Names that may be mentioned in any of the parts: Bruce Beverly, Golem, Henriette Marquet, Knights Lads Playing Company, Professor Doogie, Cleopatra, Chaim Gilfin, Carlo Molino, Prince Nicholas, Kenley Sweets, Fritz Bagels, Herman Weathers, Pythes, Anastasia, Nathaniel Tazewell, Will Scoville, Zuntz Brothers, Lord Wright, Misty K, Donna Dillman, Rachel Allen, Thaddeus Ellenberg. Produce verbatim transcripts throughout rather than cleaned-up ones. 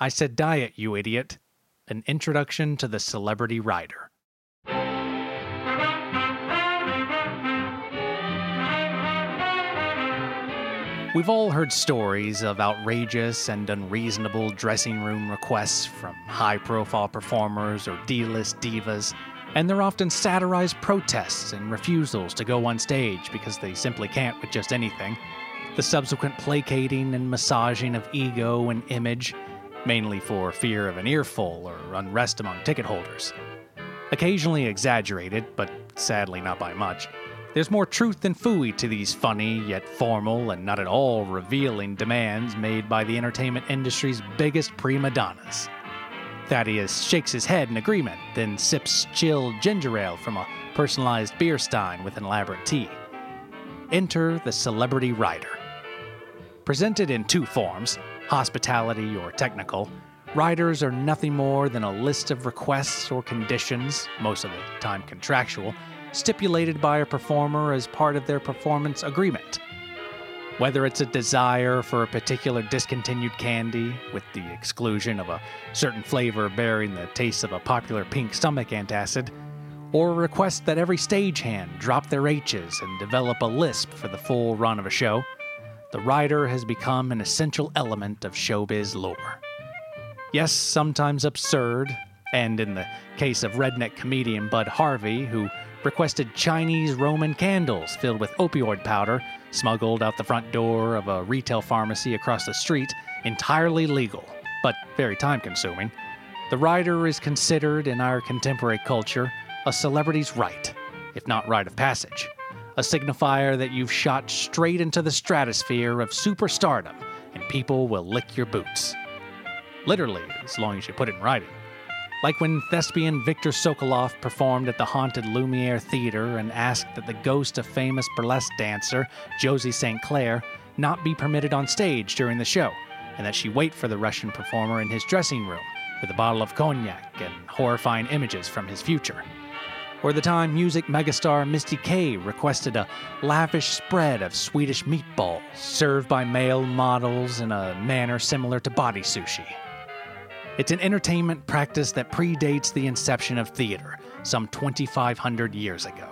I said diet, you idiot. An introduction to the celebrity rider. We've all heard stories of outrageous and unreasonable dressing room requests from high-profile performers or D-list divas, and they're often satirized protests and refusals to go on stage because they simply can't with just anything. The subsequent placating and massaging of ego and image, mainly for fear of an earful or unrest among ticket holders. Occasionally exaggerated, but sadly not by much. There's more truth than phooey to these funny, yet formal and not at all revealing demands made by the entertainment industry's biggest prima donnas. Thaddeus shakes his head in agreement, then sips chilled ginger ale from a personalized beer stein with an elaborate tea. Enter the celebrity rider. Presented in two forms, hospitality or technical, riders are nothing more than a list of requests or conditions, most of the time contractual, stipulated by a performer as part of their performance agreement. Whether it's a desire for a particular discontinued candy, with the exclusion of a certain flavor bearing the taste of a popular pink stomach antacid, or a request that every stagehand drop their H's and develop a lisp for the full run of a show, the rider has become an essential element of showbiz lore. Yes, sometimes absurd, and in the case of redneck comedian Bud Harvey, who requested Chinese Roman candles filled with opioid powder, smuggled out the front door of a retail pharmacy across the street, entirely legal, but very time-consuming. The rider is considered, in our contemporary culture, a celebrity's rite, if not rite of passage, a signifier that you've shot straight into the stratosphere of superstardom, and people will lick your boots. Literally, as long as you put it in writing. Like when thespian Viktor Sokolov performed at the haunted Lumiere Theater and asked that the ghost of famous burlesque dancer Josie Saint Clair not be permitted on stage during the show, and that she wait for the Russian performer in his dressing room with a bottle of cognac and horrifying images from his future. Or the time music megastar Misty K requested a lavish spread of Swedish meatballs served by male models in a manner similar to body sushi. It's an entertainment practice that predates the inception of theater, some twenty-five hundred years ago.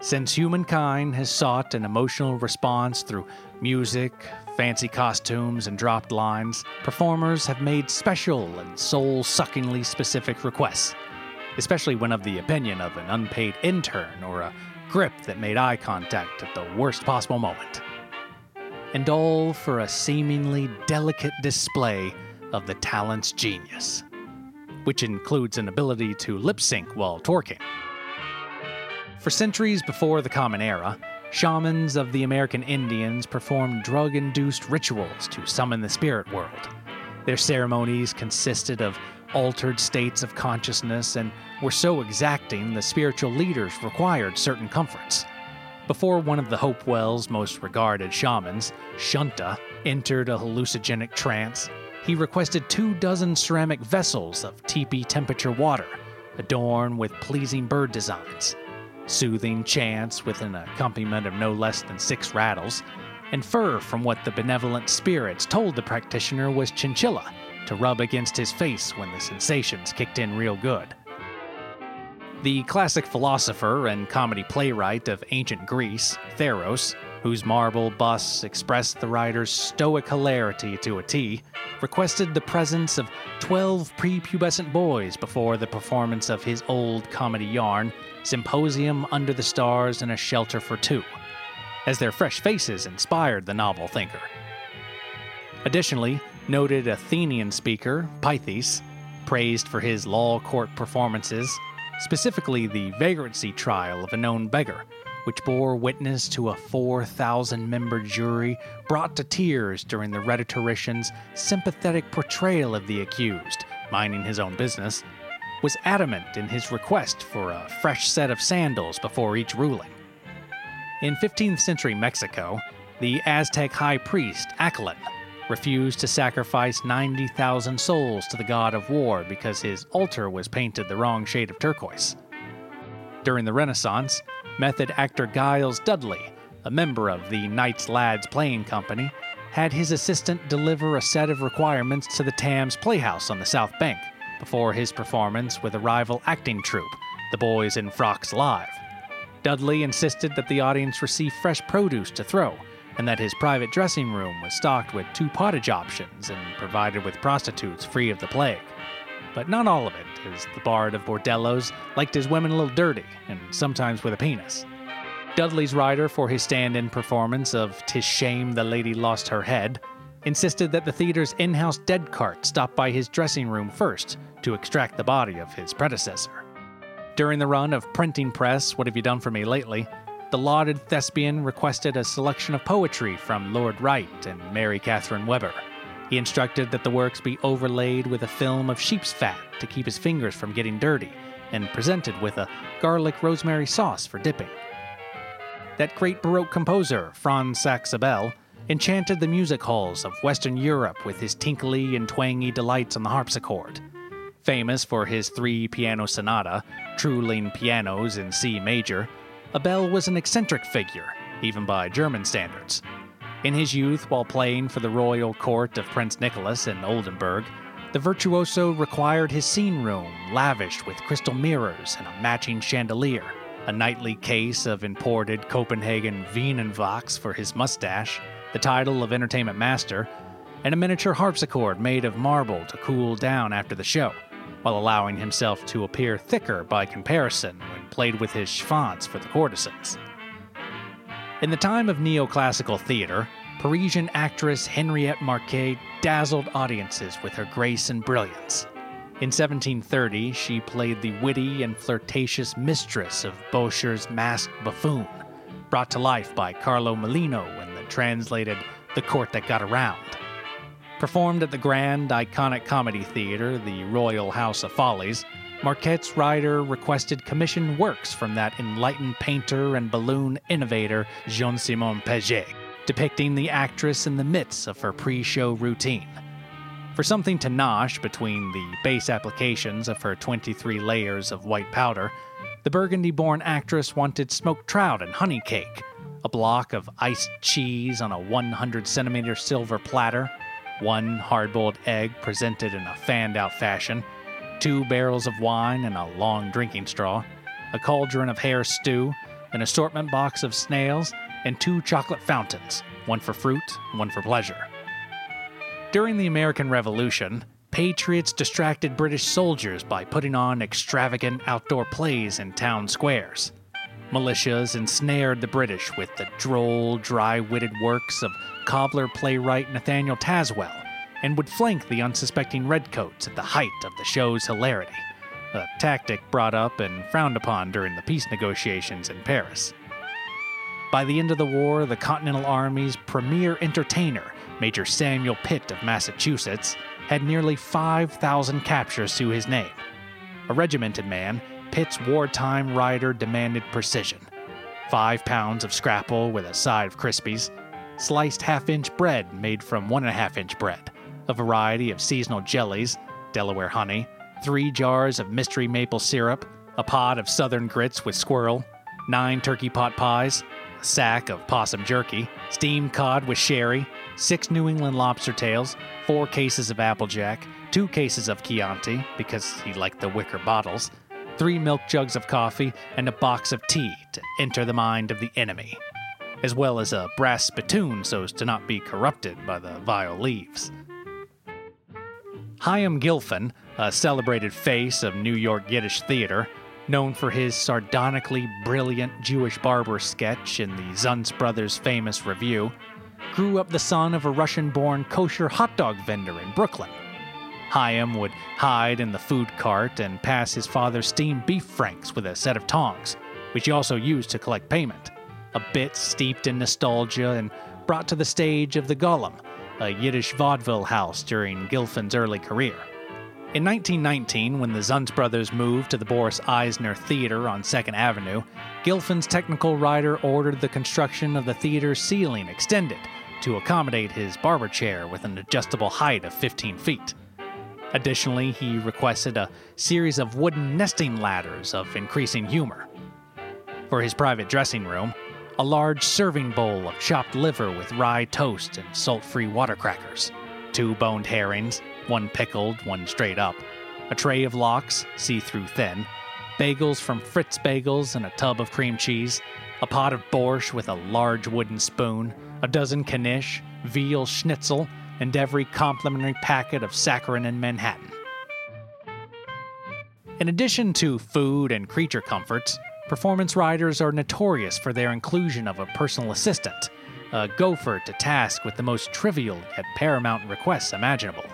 Since humankind has sought an emotional response through music, fancy costumes, and dropped lines, performers have made special and soul-suckingly specific requests, especially when of the opinion of an unpaid intern or a grip that made eye contact at the worst possible moment. And all for a seemingly delicate display of the talent's genius, which includes an ability to lip-sync while twerking. For centuries before the Common Era, shamans of the American Indians performed drug-induced rituals to summon the spirit world. Their ceremonies consisted of altered states of consciousness and were so exacting the spiritual leaders required certain comforts. Before one of the Hopewell's most regarded shamans, Shunta, entered a hallucinogenic trance, he requested two dozen ceramic vessels of teepee temperature water, adorned with pleasing bird designs, soothing chants with an accompaniment of no less than six rattles, and fur from what the benevolent spirits told the practitioner was chinchilla to rub against his face when the sensations kicked in real good. The classic philosopher and comedy playwright of ancient Greece, Theros, whose marble bust expressed the writer's stoic hilarity to a T, requested the presence of twelve prepubescent boys before the performance of his old comedy yarn, Symposium Under the Stars and a Shelter for Two, as their fresh faces inspired the novel thinker. Additionally, noted Athenian speaker Pythes, praised for his law court performances, specifically the vagrancy trial of a known beggar, which bore witness to a four thousand member jury brought to tears during the rhetorician's sympathetic portrayal of the accused, minding his own business, was adamant in his request for a fresh set of sandals before each ruling. In fifteenth century Mexico, the Aztec high priest Aculin refused to sacrifice ninety thousand souls to the god of war because his altar was painted the wrong shade of turquoise. During the Renaissance, method actor Giles Dudley, a member of the Knights Lads Playing Company, had his assistant deliver a set of requirements to the Tams Playhouse on the South Bank before his performance with a rival acting troupe, The Boys in Frocks Live. Dudley insisted that the audience receive fresh produce to throw, and that his private dressing room was stocked with two pottage options and provided with prostitutes free of the plague. But not all of it, as the bard of Bordellos liked his women a little dirty, and sometimes with a penis. Dudley's writer for his stand-in performance of "'Tis Shame the Lady Lost Her Head" insisted that the theater's in-house dead cart stop by his dressing room first to extract the body of his predecessor. During the run of Printing Press, What Have You Done For Me Lately?, the lauded thespian requested a selection of poetry from Lord Wright and Mary Catherine Weber. He instructed that the works be overlaid with a film of sheep's fat to keep his fingers from getting dirty, and presented with a garlic rosemary sauce for dipping. That great Baroque composer, Franz Saxebel, enchanted the music halls of Western Europe with his tinkly and twangy delights on the harpsichord. Famous for his three-piano sonata, Truling Pianos in C major, Abel was an eccentric figure, even by German standards. In his youth, while playing for the royal court of Prince Nicholas in Oldenburg, the virtuoso required his scene room lavished with crystal mirrors and a matching chandelier, a nightly case of imported Copenhagen Wienenwachs for his mustache, the title of entertainment master, and a miniature harpsichord made of marble to cool down after the show, while allowing himself to appear thicker by comparison when played with his schwanz for the courtesans. In the time of neoclassical theater, Parisian actress Henriette Marquet dazzled audiences with her grace and brilliance. In seventeen thirty, she played the witty and flirtatious mistress of Boucher's masked buffoon, brought to life by Carlo Molino in the translated The Court That Got Around. Performed at the grand, iconic comedy theater, the Royal House of Follies, Marquette's writer requested commissioned works from that enlightened painter and balloon innovator Jean-Simon Paget, depicting the actress in the midst of her pre-show routine. For something to nosh between the base applications of her twenty-three layers of white powder, the Burgundy-born actress wanted smoked trout and honey cake, a block of iced cheese on a one hundred centimeter silver platter, one hard-boiled egg presented in a fanned-out fashion, two barrels of wine and a long drinking straw, a cauldron of hare stew, an assortment box of snails, and two chocolate fountains, one for fruit, one for pleasure. During the American Revolution, patriots distracted British soldiers by putting on extravagant outdoor plays in town squares. Militias ensnared the British with the droll, dry-witted works of cobbler playwright Nathaniel Tazewell, and would flank the unsuspecting redcoats at the height of the show's hilarity, a tactic brought up and frowned upon during the peace negotiations in Paris. By the end of the war, the Continental Army's premier entertainer, Major Samuel Pitt of Massachusetts, had nearly five thousand captures to his name. A regimented man, Pitt's wartime rider demanded precision. Five pounds of scrapple with a side of Crispies, sliced half-inch bread made from one-and-a-half-inch bread, a variety of seasonal jellies, Delaware honey, three jars of mystery maple syrup, a pod of southern grits with squirrel, nine turkey pot pies, a sack of possum jerky, steamed cod with sherry, six New England lobster tails, four cases of Applejack, two cases of Chianti, because he liked the wicker bottles, three milk jugs of coffee, and a box of tea to enter the mind of the enemy, as well as a brass spittoon so as to not be corrupted by the vile leaves. Chaim Gilfin, a celebrated face of New York Yiddish theater, known for his sardonically brilliant Jewish barber sketch in the Zuntz Brothers' famous review, grew up the son of a Russian-born kosher hot dog vendor in Brooklyn. Chaim would hide in the food cart and pass his father's steamed beef franks with a set of tongs, which he also used to collect payment. a bit steeped in nostalgia and brought to the stage of the Golem, a Yiddish vaudeville house during Gilfin's early career. In nineteen nineteen, when the Zuntz brothers moved to the Boris Eisner Theater on second avenue, Gilfin's technical writer ordered the construction of the theater's ceiling extended to accommodate his barber chair with an adjustable height of fifteen feet. Additionally, he requested a series of wooden nesting ladders of increasing humor. For his private dressing room, a large serving bowl of chopped liver with rye toast and salt-free water crackers, two boned herrings, one pickled, one straight up, a tray of lox, see-through thin, bagels from Fritz Bagels and a tub of cream cheese, a pot of borscht with a large wooden spoon, a dozen knish, veal schnitzel, and every complimentary packet of saccharin in Manhattan. In addition to food and creature comforts, performance writers are notorious for their inclusion of a personal assistant, a gopher to task with the most trivial yet paramount requests imaginable.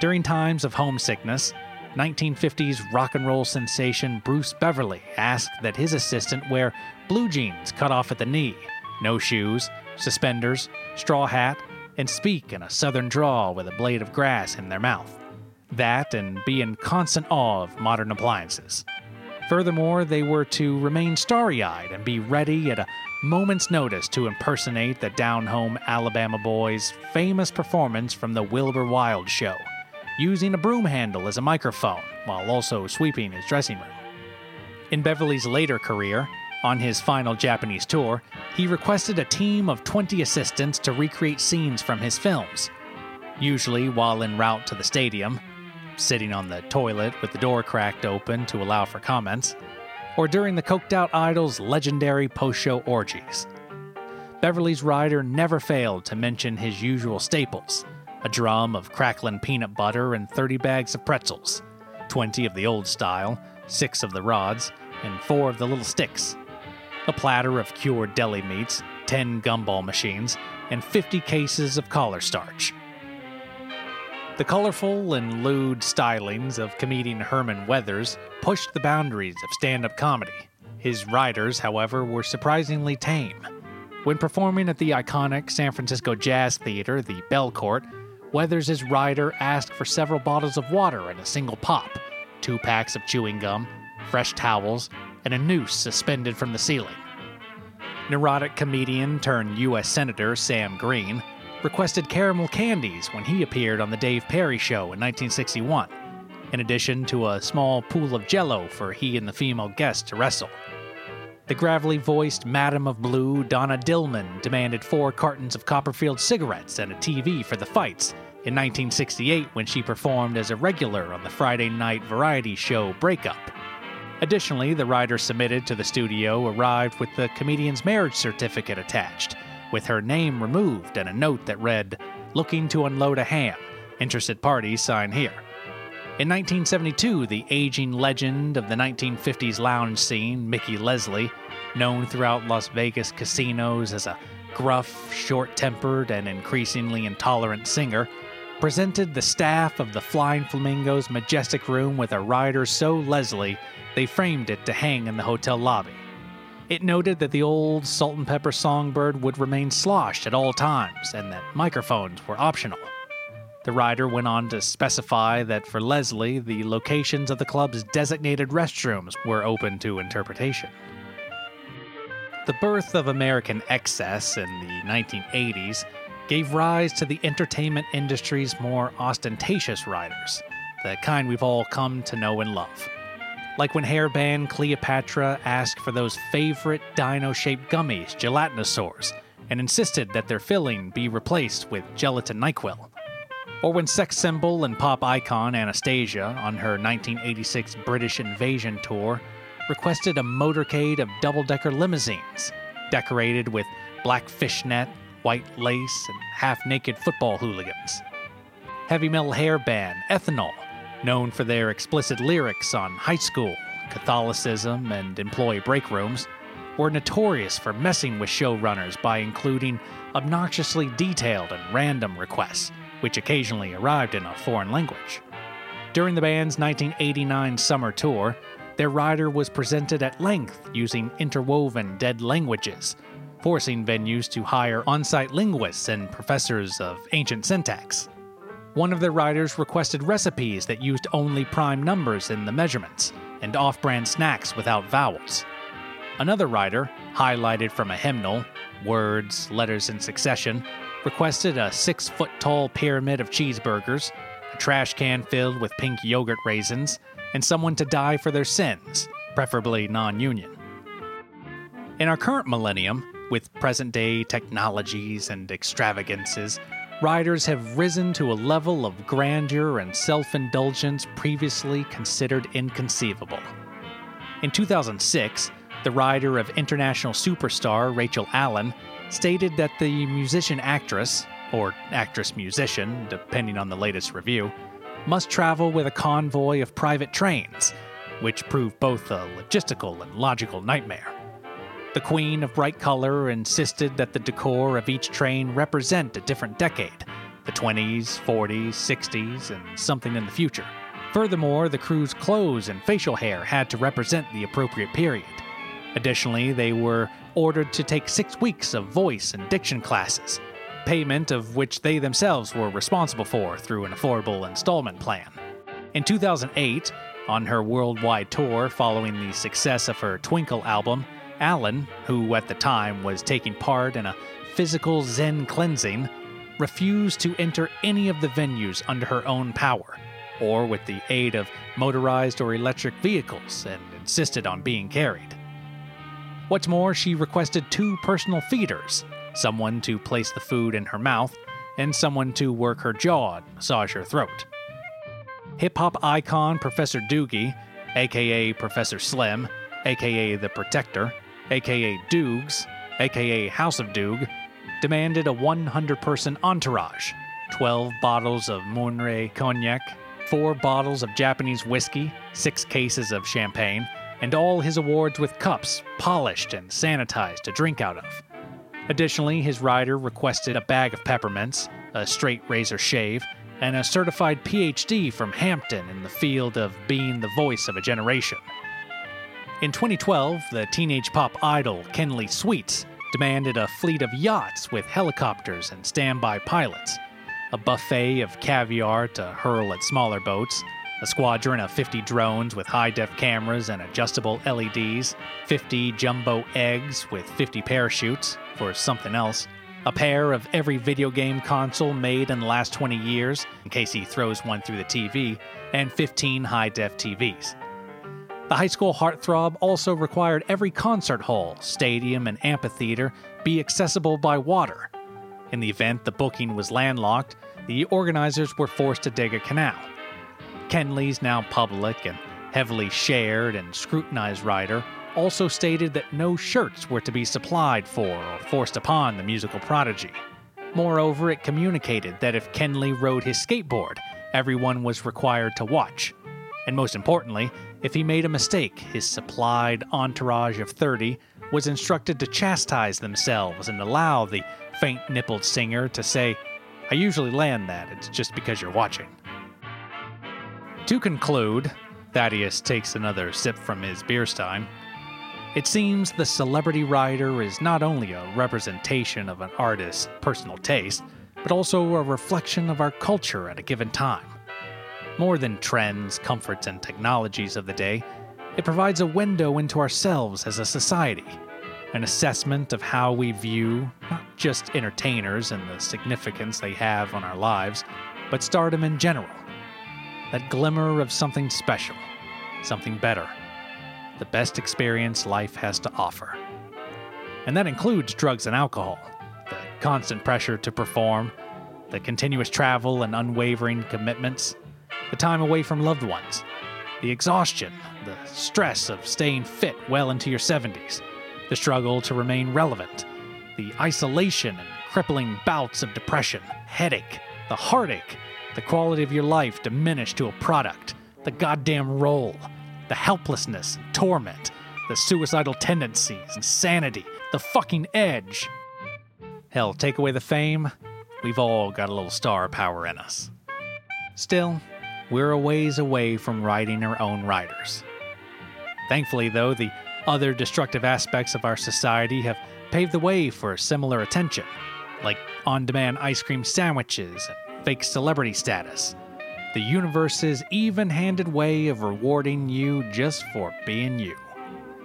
During times of homesickness, nineteen fifties rock and roll sensation Bruce Beverly asked that his assistant wear blue jeans cut off at the knee, no shoes, suspenders, straw hat, and speak in a southern drawl with a blade of grass in their mouth. That and be in constant awe of modern appliances. Furthermore, they were to remain starry-eyed and be ready at a moment's notice to impersonate the down-home Alabama boy's famous performance from the Wilbur Wilde Show, using a broom handle as a microphone while also sweeping his dressing room. In Beverly's later career, on his final Japanese tour, he requested a team of twenty assistants to recreate scenes from his films. Usually while en route to the stadium, sitting on the toilet with the door cracked open to allow for comments, or during the coked-out idol's legendary post-show orgies. Beverly's writer never failed to mention his usual staples, a drum of crackling peanut butter and thirty bags of pretzels, twenty of the old style, six of the rods, and four of the little sticks, a platter of cured deli meats, ten gumball machines, and fifty cases of collar starch. The colorful and lewd stylings of comedian Herman Weathers pushed the boundaries of stand-up comedy. His writers, however, were surprisingly tame. When performing at the iconic San Francisco jazz theater, The Bell Court, Weathers' rider asked for several bottles of water and a single pop, two packs of chewing gum, fresh towels, and a noose suspended from the ceiling. Neurotic comedian turned U S Senator Sam Green requested caramel candies when he appeared on the Dave Perry Show in nineteen sixty-one, in addition to a small pool of jello for he and the female guest to wrestle. The gravelly-voiced Madam of Blue, Donna Dillman, demanded four cartons of Copperfield cigarettes and a T V for the fights in nineteen sixty-eight when she performed as a regular on the Friday night variety show Breakup. Additionally, the rider submitted to the studio arrived with the comedian's marriage certificate attached, with her name removed and a note that read, "Looking to unload a ham. Interested parties sign here." In nineteen seventy-two, the aging legend of the nineteen fifties lounge scene, Mickey Leslie, known throughout Las Vegas casinos as a gruff, short-tempered, and increasingly intolerant singer, presented the staff of the Flying Flamingo's majestic room with a rider so Leslie they framed it to hang in the hotel lobby. It noted that the old Salt and Pepper songbird would remain sloshed at all times and that microphones were optional. The rider went on to specify that for Leslie, the locations of the club's designated restrooms were open to interpretation. The birth of American excess in the nineteen eighties gave rise to the entertainment industry's more ostentatious riders, the kind we've all come to know and love. Like when hair band Cleopatra asked for those favorite dino-shaped gummies, gelatinosaurs, and insisted that their filling be replaced with gelatin NyQuil. Or when sex symbol and pop icon Anastasia, on her nineteen eighty-six British Invasion tour, requested a motorcade of double-decker limousines, decorated with black fishnet, white lace, and half-naked football hooligans. Heavy metal hair band Ethanol, known for their explicit lyrics on high school, Catholicism, and employee break rooms, were notorious for messing with showrunners by including obnoxiously detailed and random requests, which occasionally arrived in a foreign language. During the band's nineteen eighty-nine summer tour, their rider was presented at length using interwoven dead languages, forcing venues to hire on-site linguists and professors of ancient syntax. One of their writers requested recipes that used only prime numbers in the measurements, and off-brand snacks without vowels. Another writer, highlighted from a hymnal, words, letters in succession, requested a six-foot-tall pyramid of cheeseburgers, a trash can filled with pink yogurt raisins, and someone to die for their sins, preferably non-union. In our current millennium, with present-day technologies and extravagances, writers have risen to a level of grandeur and self-indulgence previously considered inconceivable. In two thousand six, the writer of international superstar Rachel Allen stated that the musician-actress, or actress-musician, depending on the latest review, must travel with a convoy of private trains, which proved both a logistical and logical nightmare. The Queen of Bright Color insisted that the decor of each train represent a different decade, the twenties, forties, sixties, and something in the future. Furthermore, the crew's clothes and facial hair had to represent the appropriate period. Additionally, they were ordered to take six weeks of voice and diction classes, payment of which they themselves were responsible for through an affordable installment plan. In two thousand eight, on her worldwide tour following the success of her Twinkle album, Allen, who at the time was taking part in a physical Zen cleansing, refused to enter any of the venues under her own power, or with the aid of motorized or electric vehicles, and insisted on being carried. What's more, she requested two personal feeders, someone to place the food in her mouth, and someone to work her jaw and massage her throat. Hip-hop icon Professor Doogie, aka Professor Slim, aka The Protector, aka Doogs, aka House of Doog, demanded a one hundred person entourage, twelve bottles of Monterey Cognac, four bottles of Japanese whiskey, six cases of champagne, and all his awards with cups polished and sanitized to drink out of. Additionally, his rider requested a bag of peppermints, a straight razor shave, and a certified P H D from Hampton in the field of being the voice of a generation. In twenty twelve, the teenage pop idol Kenley Sweets demanded a fleet of yachts with helicopters and standby pilots, a buffet of caviar to hurl at smaller boats, a squadron of fifty drones with high-def cameras and adjustable L E Ds, fifty jumbo eggs with fifty parachutes, for something else, a pair of every video game console made in the last twenty years, in case he throws one through the T V, and fifteen high-def T Vs. The high school heartthrob also required every concert hall, stadium, and amphitheater be accessible by water. In the event the booking was landlocked, the organizers were forced to dig a canal. Kenley's now public and heavily shared and scrutinized rider also stated that no shirts were to be supplied for or forced upon the musical prodigy. Moreover, it communicated that if Kenley rode his skateboard, everyone was required to watch. And most importantly, if he made a mistake, his supplied entourage of thirty was instructed to chastise themselves and allow the faint-nippled singer to say, "I usually land that, it's just because you're watching." To conclude, Thaddeus takes another sip from his beer stein. It seems the celebrity writer is not only a representation of an artist's personal taste, but also a reflection of our culture at a given time. More than trends, comforts, and technologies of the day, it provides a window into ourselves as a society, an assessment of how we view not just entertainers and the significance they have on our lives, but stardom in general. That glimmer of something special, something better, the best experience life has to offer. And that includes drugs and alcohol, the constant pressure to perform, the continuous travel and unwavering commitments, the time away from loved ones, the exhaustion, the stress of staying fit well into your seventies, the struggle to remain relevant, the isolation and crippling bouts of depression, headache, the heartache, the quality of your life diminished to a product, the goddamn role, the helplessness and torment, the suicidal tendencies, insanity, the fucking edge. Hell, take away the fame, we've all got a little star power in us. Still, we're a ways away from writing our own writers. Thankfully, though, the Other destructive aspects of our society have paved the way for similar attention, like on-demand ice cream sandwiches and fake celebrity status. The universe's even-handed way of rewarding you just for being you,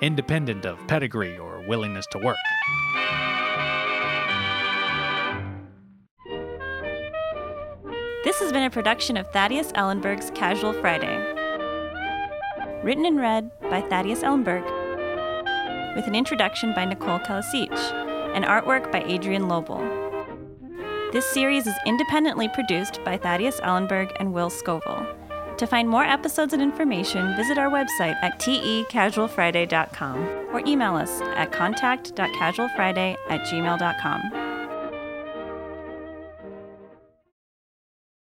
independent of pedigree or willingness to work. This has been a production of Thaddeus Ellenberg's Casual Friday. Written and read by Thaddeus Ellenberg, with an introduction by Nicole Kalasich, and artwork by Adrian Lobel. This series is independently produced by Thaddeus Ellenberg and Will Scoville. To find more episodes and information, visit our website at t e casual friday dot com or email us at contact dot casual friday at gmail dot com.